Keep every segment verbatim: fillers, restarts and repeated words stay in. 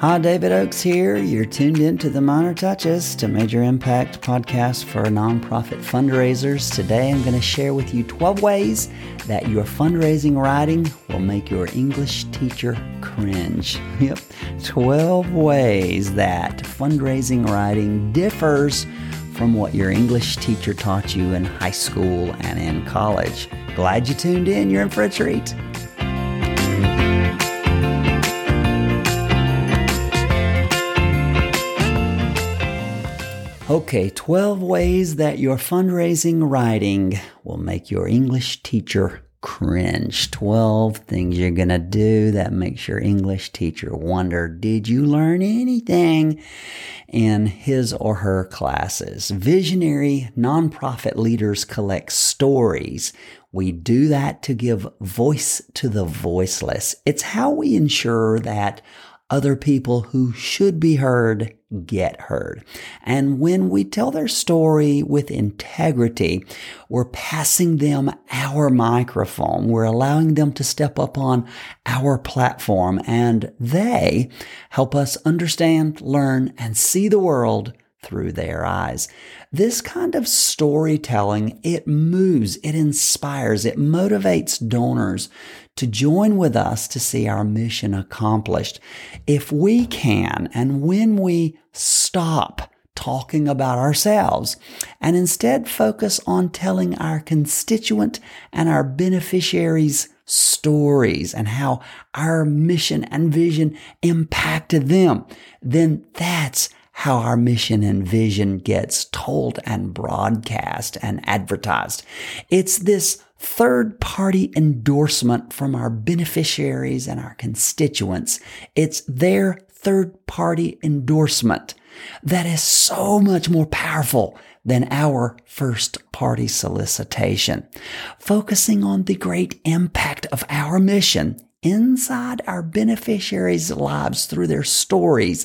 Hi, David Oakes here. You're tuned in to the Minor Touches to Major Impact podcast for nonprofit fundraisers. Today I'm going to share with you twelve ways that your fundraising writing will make your English teacher cringe. Yep, twelve ways that fundraising writing differs from what your English teacher taught you in high school and in college. Glad you tuned in. You're in for a treat. Okay, twelve ways that your fundraising writing will make your English teacher cringe. twelve things you're going to do that makes your English teacher wonder, did you learn anything in his or her classes? Visionary nonprofit leaders collect stories. We do that to give voice to the voiceless. It's how we ensure that other people who should be heard get heard. And when we tell their story with integrity, we're passing them our microphone. We're allowing them to step up on our platform, and they help us understand, learn, and see the world through their eyes. This kind of storytelling, it moves, it inspires, it motivates donors to join with us to see our mission accomplished. If we can, and when we stop talking about ourselves and instead focus on telling our constituent and our beneficiaries stories and how our mission and vision impacted them, then that's how our mission and vision gets told and broadcast and advertised. It's this third-party endorsement from our beneficiaries and our constituents. It's their third-party endorsement that is so much more powerful than our first-party solicitation. Focusing on the great impact of our mission inside our beneficiaries' lives through their stories,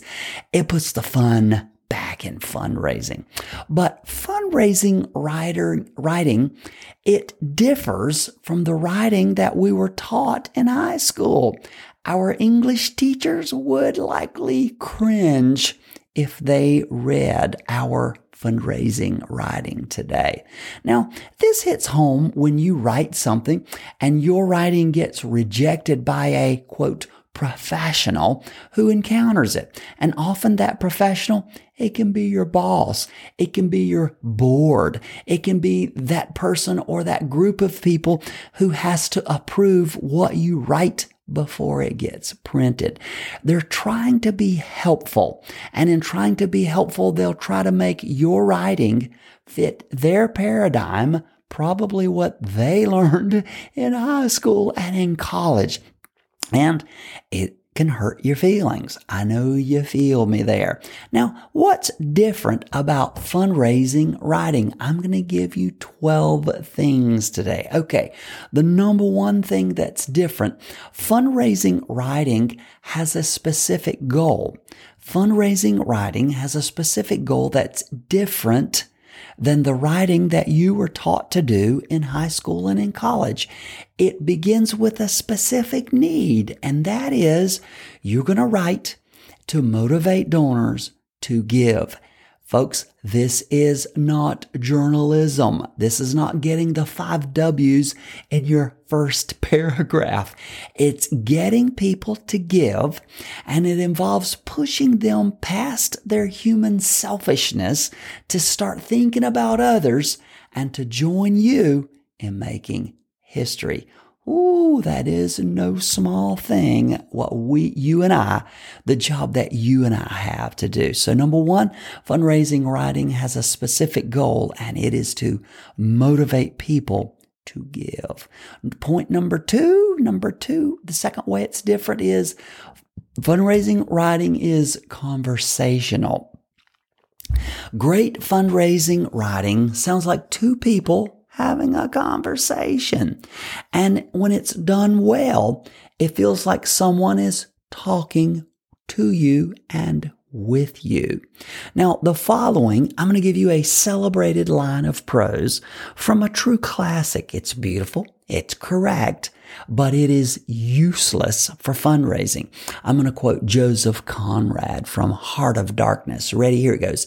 it puts the fun back in fundraising. But fundraising writer, writing, it differs from the writing that we were taught in high school. Our English teachers would likely cringe if they read our fundraising writing today. Now, this hits home when you write something and your writing gets rejected by a, quote, professional who encounters it. And often that professional, it can be your boss. It can be your board. It can be that person or that group of people who has to approve what you write before it gets printed. They're trying to be helpful. And in trying to be helpful, they'll try to make your writing fit their paradigm, probably what they learned in high school and in college. And it can hurt your feelings. I know you feel me there. Now, what's different about fundraising writing? I'm going to give you twelve things today. Okay, the number one thing that's different, fundraising writing has a specific goal. Fundraising writing has a specific goal that's different than the writing that you were taught to do in high school and in college. It begins with a specific need, and that is you're going to write to motivate donors to give. Folks, this is not journalism. This is not getting the five W's in your first paragraph. It's getting people to give, and it involves pushing them past their human selfishness to start thinking about others and to join you in making history. Ooh, that is no small thing, what we, you and I, the job that you and I have to do. So number one, fundraising writing has a specific goal, and it is to motivate people to give. Point number two, number two, the second way it's different is fundraising writing is conversational. Great fundraising writing sounds like two people having a conversation. And when it's done well, it feels like someone is talking to you and with you. Now, the following, I'm going to give you a celebrated line of prose from a true classic. It's beautiful. It's correct, but it is useless for fundraising. I'm going to quote Joseph Conrad from Heart of Darkness. Ready? Here it goes.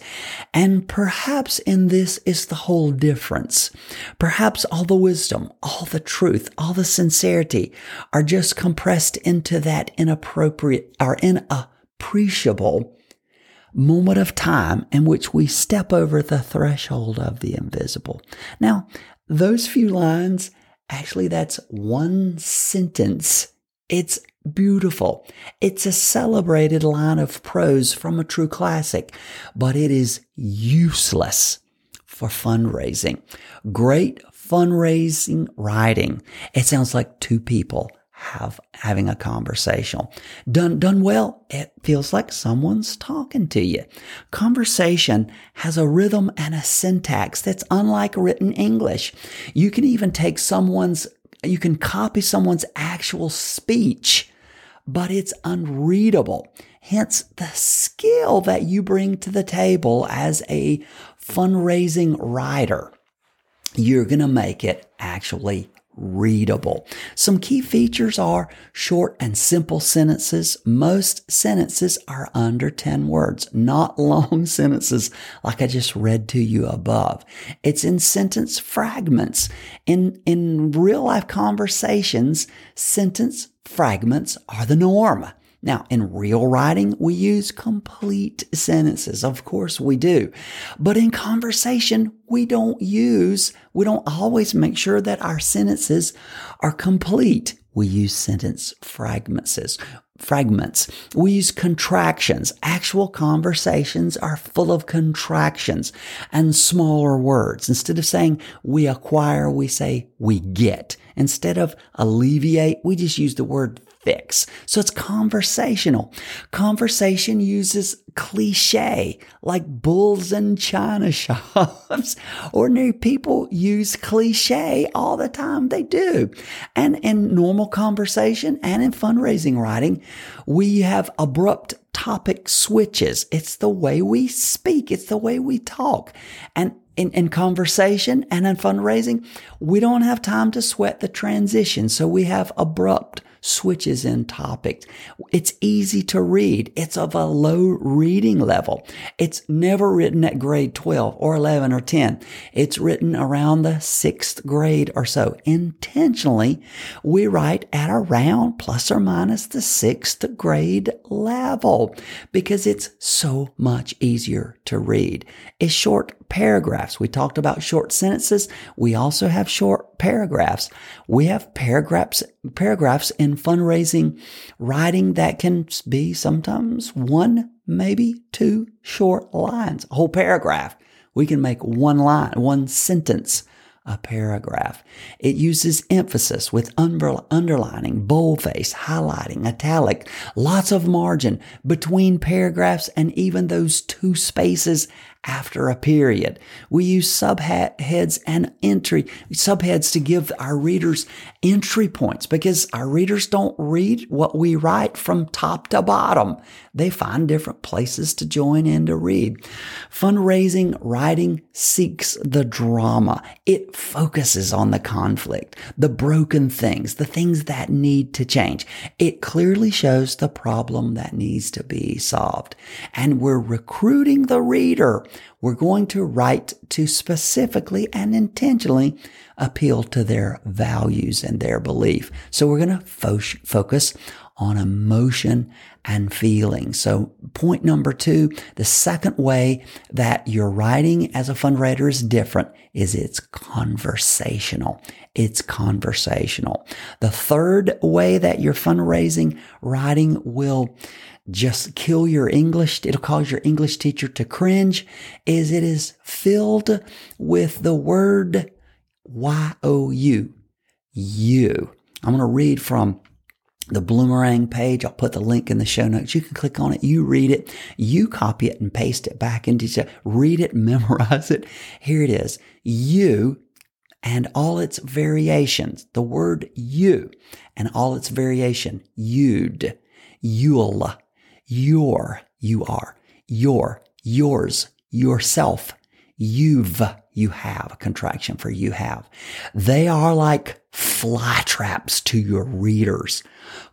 And perhaps in this is the whole difference. Perhaps all the wisdom, all the truth, all the sincerity are just compressed into that inappropriate or inappreciable moment of time in which we step over the threshold of the invisible. Now, those few lines, actually, that's one sentence. It's beautiful. It's a celebrated line of prose from a true classic, but it is useless for fundraising. Great fundraising writing. It sounds like two people have having a conversation. Done, done well, it feels like someone's talking to you. Conversation has a rhythm and a syntax that's unlike written English. You can even take someone's, you can copy someone's actual speech, but it's unreadable. Hence the skill that you bring to the table as a fundraising writer. You're going to make it actually readable. Some key features are short and simple sentences. Most sentences are under ten words, not long sentences like I just read to you above. It's in sentence fragments. In, in real life conversations, sentence fragments are the norm. Now, in real writing, we use complete sentences. Of course we do. But in conversation, we don't use, we don't always make sure that our sentences are complete. We use sentence fragments. Fragments. We use contractions. Actual conversations are full of contractions and smaller words. Instead of saying we acquire, we say we get. Instead of alleviate, we just use the word fix. So it's conversational. Conversation uses cliche like bulls and china shops. Ordinary people use cliche all the time. They do. And in normal conversation and in fundraising writing, we have abrupt topic switches. It's the way we speak. It's the way we talk. And In, in conversation and in fundraising, we don't have time to sweat the transition. So we have abrupt switches in topics. It's easy to read. It's of a low reading level. It's never written at grade twelve or eleven or ten. It's written around the sixth grade or so. Intentionally, we write at around plus or minus the sixth grade level because it's so much easier to read. It's short paragraphs. We talked about short sentences. We also have short paragraphs. We have paragraphs, paragraphs in fundraising writing that can be sometimes one, maybe two short lines, a whole paragraph. We can make one line, one sentence a paragraph. It uses emphasis with under, underlining, boldface, highlighting, italic, lots of margin between paragraphs and even those two spaces after a period. We use subheads and entry, subheads to give our readers entry points because our readers don't read what we write from top to bottom. They find different places to join in to read. Fundraising writing seeks the drama. It focuses on the conflict, the broken things, the things that need to change. It clearly shows the problem that needs to be solved. And we're recruiting the reader. We're going to write to specifically and intentionally appeal to their values and their belief. So we're going to fo- focus on emotion and feeling. So point number two, the second way that your writing as a fundraiser is different is it's conversational. It's conversational. The third way that your fundraising writing will just kill your English, it'll cause your English teacher to cringe, is it is filled with the word Y O U, you. I'm going to read from the Bloomerang page. I'll put the link in the show notes. You can click on it. You read it. You copy it and paste it back into your, read it, memorize it. Here it is. You and all its variations. The word you and all its variation. You'd, you'll, your, you are, your, yours, yourself, You've, you have, a contraction for you have. They are like fly traps to your readers,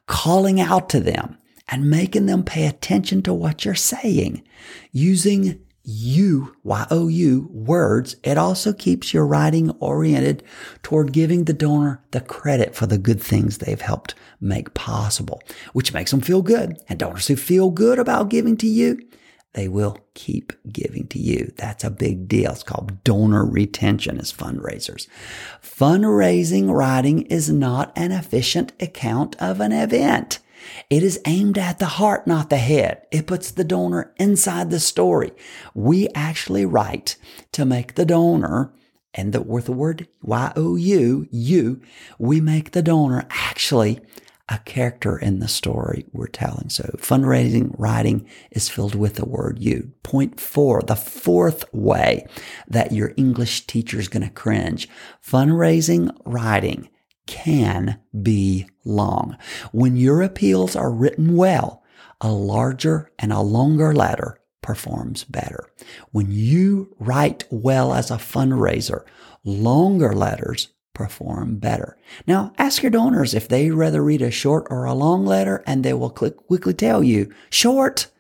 calling out to them and making them pay attention to what you're saying. Using you, Y O U, words, it also keeps your writing oriented toward giving the donor the credit for the good things they've helped make possible, which makes them feel good. And donors who feel good about giving to you, they will keep giving to you. That's a big deal. It's called donor retention as fundraisers. Fundraising writing is not an efficient account of an event. It is aimed at the heart, not the head. It puts the donor inside the story. We actually write to make the donor, and the, with the word Y O U, you, we make the donor actually a character in the story we're telling. So fundraising writing is filled with the word you. Point four, the fourth way that your English teacher is going to cringe. Fundraising writing can be long. When your appeals are written well, a larger and a longer letter performs better. When you write well as a fundraiser, longer letters perform better. Now, ask your donors if they'd rather read a short or a long letter, and they will quickly tell you, short.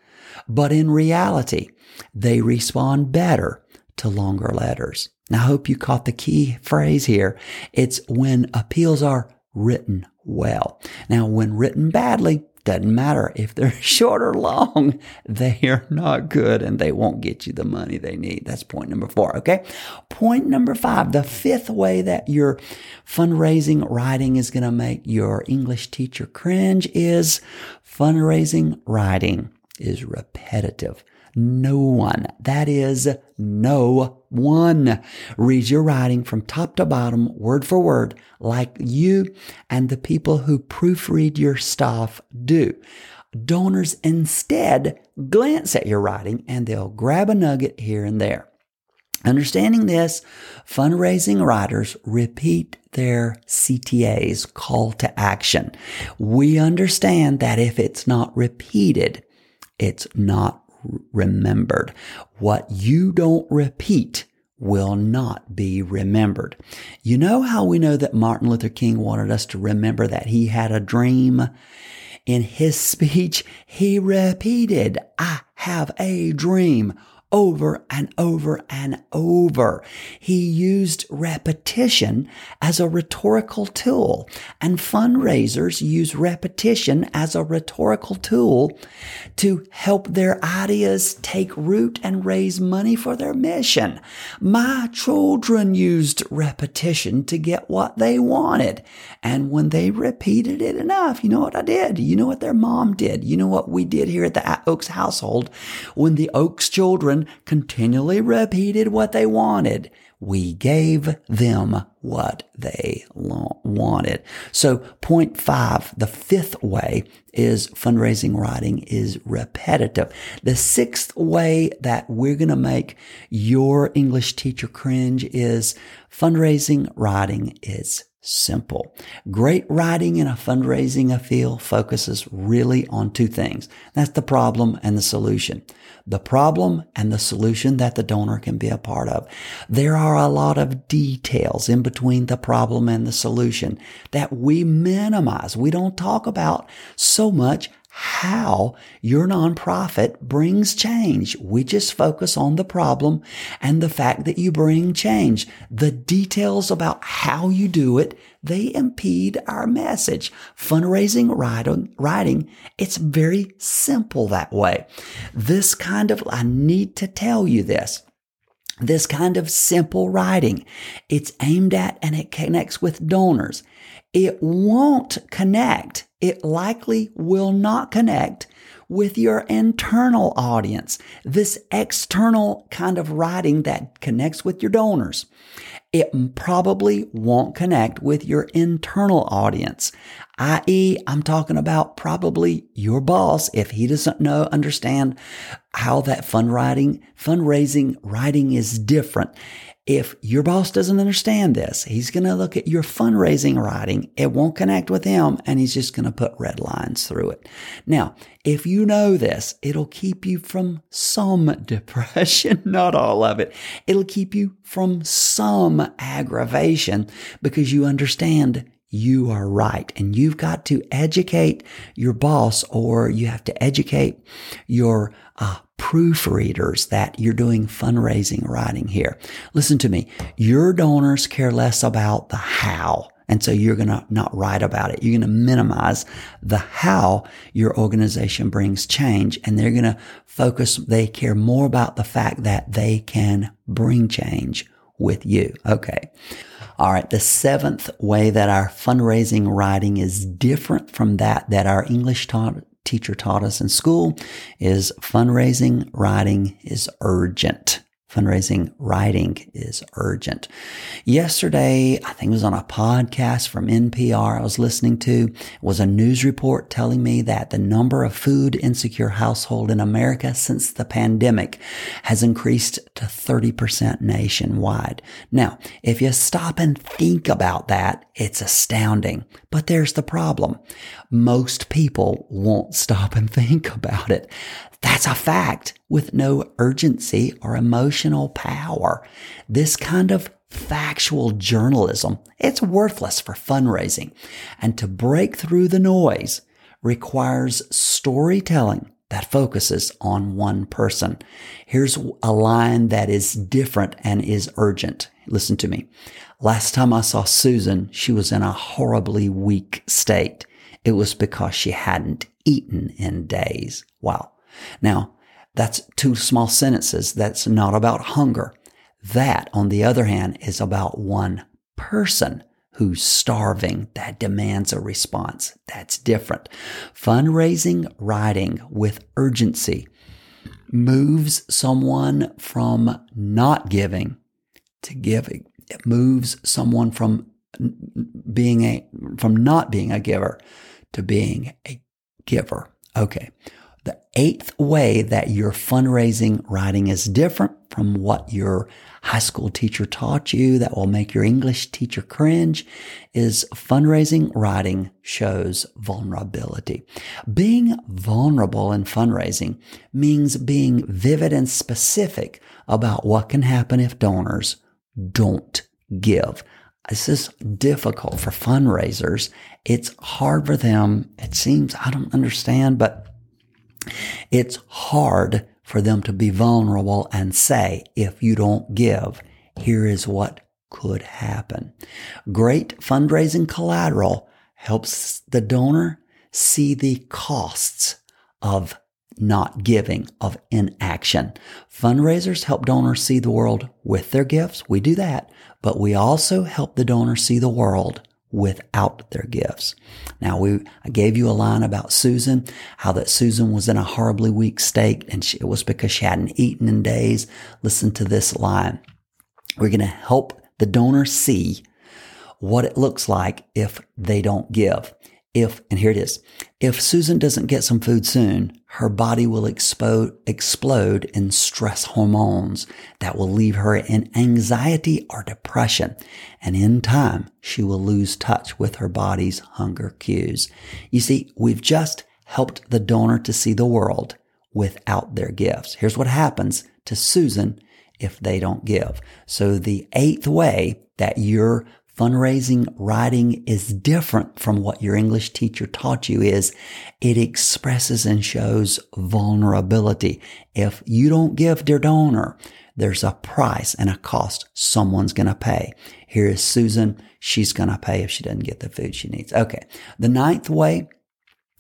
But in reality, they respond better to longer letters. Now, I hope you caught the key phrase here. It's when appeals are written well. Now, when written badly, doesn't matter if they're short or long, they are not good and they won't get you the money they need. That's point number four, okay? Point number five, the fifth way that your fundraising writing is going to make your English teacher cringe is fundraising writing is repetitive. No one, that is no one, reads your writing from top to bottom, word for word, like you and the people who proofread your stuff do. Donors instead glance at your writing and they'll grab a nugget here and there. Understanding this, fundraising writers repeat their C T A's, call to action. We understand that if it's not repeated, it's not remembered. What you don't repeat will not be remembered. You know how we know that Martin Luther King wanted us to remember that he had a dream? In his speech, he repeated, "I have a dream," over and over and over. He used repetition as a rhetorical tool, and fundraisers use repetition as a rhetorical tool to help their ideas take root and raise money for their mission. My children used repetition to get what they wanted. And when they repeated it enough, you know what I did? You know what their mom did? You know what we did here at the Oakes household when the Oakes children continually repeated what they wanted. We gave them what they wanted. So point five, the fifth way is fundraising writing is repetitive. The sixth way that we're going to make your English teacher cringe is fundraising writing is simple. Great writing in a fundraising appeal focuses really on two things. That's the problem and the solution. The problem and the solution that the donor can be a part of. There are a lot of details in between the problem and the solution that we minimize. We don't talk about so much how your nonprofit brings change. We just focus on the problem and the fact that you bring change. The details about how you do it, they impede our message. Fundraising writing, writing, it's very simple that way. This kind of, I need to tell you this. This kind of simple writing, it's aimed at and it connects with donors. It won't connect. It likely will not connect with your internal audience. This external kind of writing that connects with your donors, it probably won't connect with your internal audience, that is, I'm talking about probably your boss if he doesn't know, understand how that fund writing, fundraising writing is different. If your boss doesn't understand this, he's going to look at your fundraising writing. It won't connect with him, and he's just going to put red lines through it. Now, if you know this, it'll keep you from some depression, not all of it. It'll keep you from some aggravation because you understand you are right, and you've got to educate your boss, or you have to educate your uh, proofreaders that you're doing fundraising writing here. Listen to me. Your donors care less about the how, and so you're going to not write about it. You're going to minimize the how your organization brings change, and they're going to focus. They care more about the fact that they can bring change with you. Okay. All right. The seventh way that our fundraising writing is different from that that our English taught, teacher taught us in school is fundraising writing is urgent. Fundraising writing is urgent. Yesterday, I think it was on a podcast from N P R I was listening to, it was a news report telling me that the number of food insecure households in America since the pandemic has increased to thirty percent nationwide. Now, if you stop and think about that, it's astounding. But there's the problem. Most people won't stop and think about it. That's a fact with no urgency or emotional power. This kind of factual journalism, it's worthless for fundraising. And to break through the noise requires storytelling that focuses on one person. Here's a line that is different and is urgent. Listen to me. Last time I saw Susan, she was in a horribly weak state. It was because she hadn't eaten in days. Wow. Now, that's two small sentences. That's not about hunger. That, on the other hand, is about one person who's starving. That demands a response. That's different. Fundraising writing with urgency moves someone from not giving to giving. It moves someone from being a from not being a giver to being a giver. Okay. The eighth way that your fundraising writing is different from what your high school teacher taught you that will make your English teacher cringe is fundraising writing shows vulnerability. Being vulnerable in fundraising means being vivid and specific about what can happen if donors don't give. This is difficult for fundraisers. It's hard for them. It seems, I don't understand, but it's hard for them to be vulnerable and say, if you don't give, here is what could happen. Great fundraising collateral helps the donor see the costs of not giving, of inaction. Fundraisers help donors see the world with their gifts. We do that, but we also help the donor see the world without their gifts. Now, we I gave you a line about Susan, how that Susan was in a horribly weak state, and she, it was because she hadn't eaten in days. Listen to this line. We're going to help the donor see what it looks like if they don't give. If, and here it is, if Susan doesn't get some food soon, her body will expo- explode in stress hormones that will leave her in anxiety or depression. And in time, she will lose touch with her body's hunger cues. You see, we've just helped the donor to see the world without their gifts. Here's what happens to Susan if they don't give. So the eighth way that you're fundraising writing is different from what your English teacher taught you is it expresses and shows vulnerability. If you don't give your donor, there's a price and a cost someone's going to pay. Here is Susan. She's going to pay if she doesn't get the food she needs. Okay. The ninth way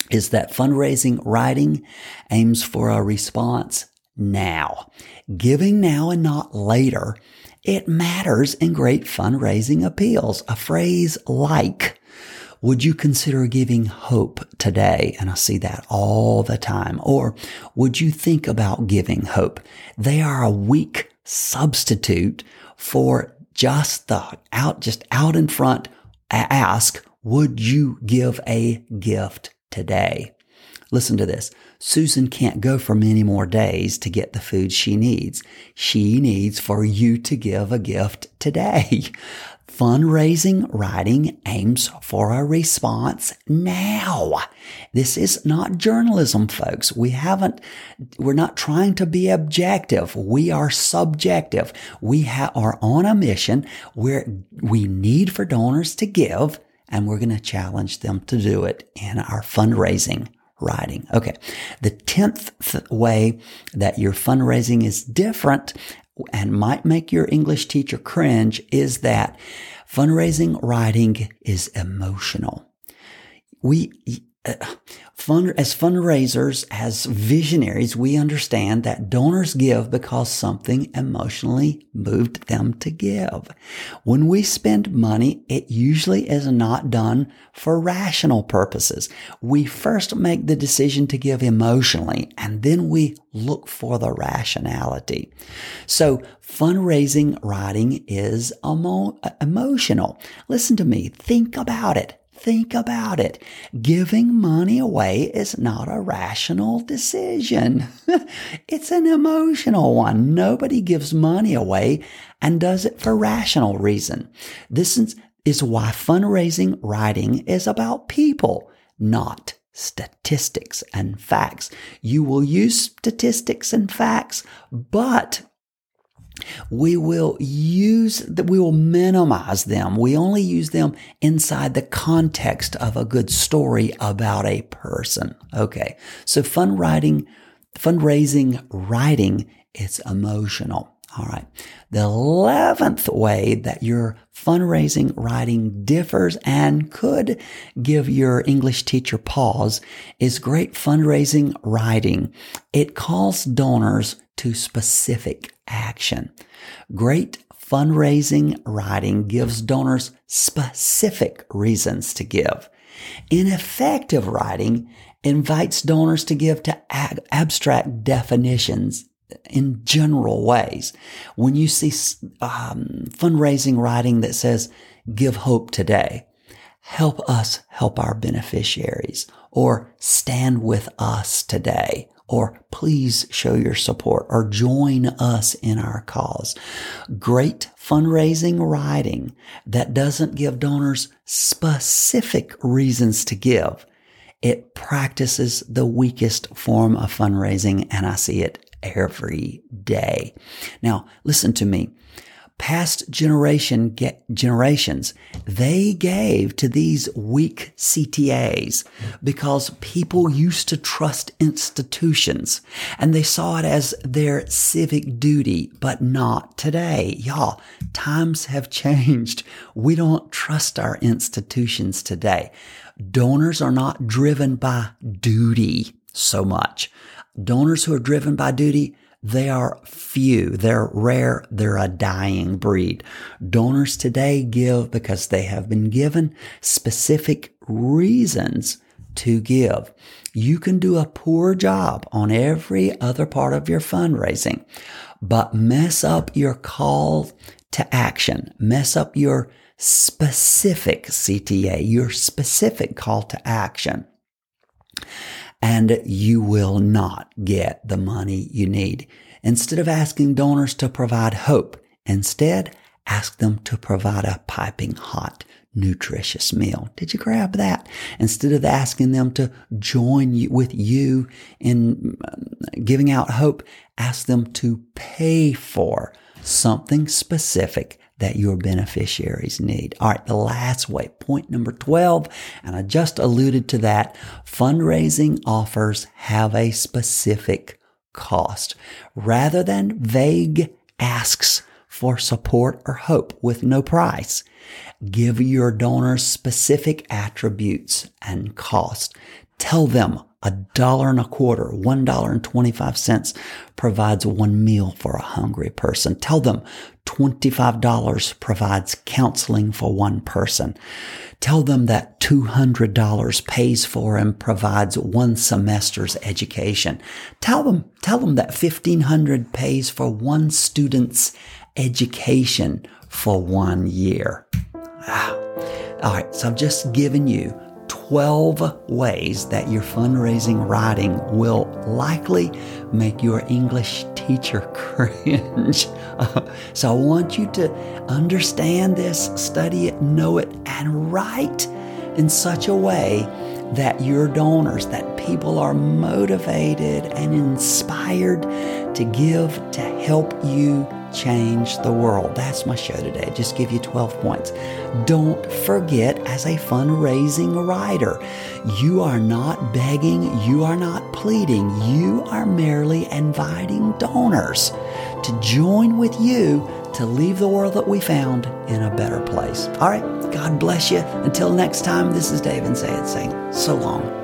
is that fundraising writing aims for a response now. Giving now and not later. It matters in great fundraising appeals. A phrase like, would you consider giving hope today? And I see that all the time. Or would you think about giving hope? They are a weak substitute for just the out, just out in front ask, would you give a gift today? Listen to this. Susan can't go for many more days to get the food she needs. She needs for you to give a gift today. Fundraising writing aims for a response now. This is not journalism, folks. We haven't, we're not trying to be objective. We are subjective. We ha- are on a mission where we need for donors to give, and we're going to challenge them to do it in our fundraising writing. Okay. The tenth way that your fundraising is different and might make your English teacher cringe is that fundraising writing is emotional. We, uh, fund, as fundraisers, as visionaries, we understand that donors give because something emotionally moved them to give. When we spend money, it usually is not done for rational purposes. We first make the decision to give emotionally, and then we look for the rationality. So fundraising writing is emo- emotional. Listen to me. Think about it. Think about it. Giving money away is not a rational decision. It's an emotional one. Nobody gives money away and does it for rational reason. This is, is why fundraising writing is about people, not statistics and facts. You will use statistics and facts, but We will use that. We will minimize them. We only use them inside the context of a good story about a person. Okay. So fun writing, fundraising writing, it's emotional. All right. The eleventh way that your fundraising writing differs and could give your English teacher pause is great fundraising writing. It calls donors to specific action. Great fundraising writing gives donors specific reasons to give. Ineffective writing invites donors to give to ab- abstract definitions in general ways. When you see um, fundraising writing that says, give hope today, help us help our beneficiaries, or stand with us today, or please show your support, or join us in our cause. Great fundraising writing that doesn't give donors specific reasons to give. It practices the weakest form of fundraising, and I see it every day. Now, listen to me. Past generation get generations, they gave to these weak C T As because people used to trust institutions and they saw it as their civic duty, but not today. Y'all, times have changed. We don't trust our institutions today. Donors are not driven by duty so much. Donors who are driven by duty, they are few, they're rare, they're a dying breed. Donors today give because they have been given specific reasons to give. You can do a poor job on every other part of your fundraising, but mess up your call to action, mess up your specific C T A, your specific call to action, and you will not get the money you need. Instead of asking donors to provide hope, instead ask them to provide a piping hot, nutritious meal. Did you grab that? Instead of asking them to join you, with you in giving out hope, ask them to pay for something specific that your beneficiaries need. All right, the last way, point number twelve, and I just alluded to that, fundraising offers have a specific cost. Rather than vague asks for support or hope with no price, give your donors specific attributes and cost. Tell them a dollar and a quarter, one dollar and twenty-five cents provides one meal for a hungry person. Tell them twenty-five dollars provides counseling for one person. Tell them that two hundred dollars pays for and provides one semester's education. Tell them, tell them that fifteen hundred dollars pays for one student's education for one year. Ah. All right. So I've just given you twelve ways that your fundraising writing will likely make your English teacher cringe. uh, so I want you to understand this, study it, know it, and write in such a way that your donors, that people are motivated and inspired to give, to help you change the world. That's my show today. Just give you twelve points. Don't forget, as a fundraising writer, you are not begging, you are not pleading, you are merely inviting donors to join with you to leave the world that we found in a better place. All right, God bless you. Until next time, this is David saying, so long.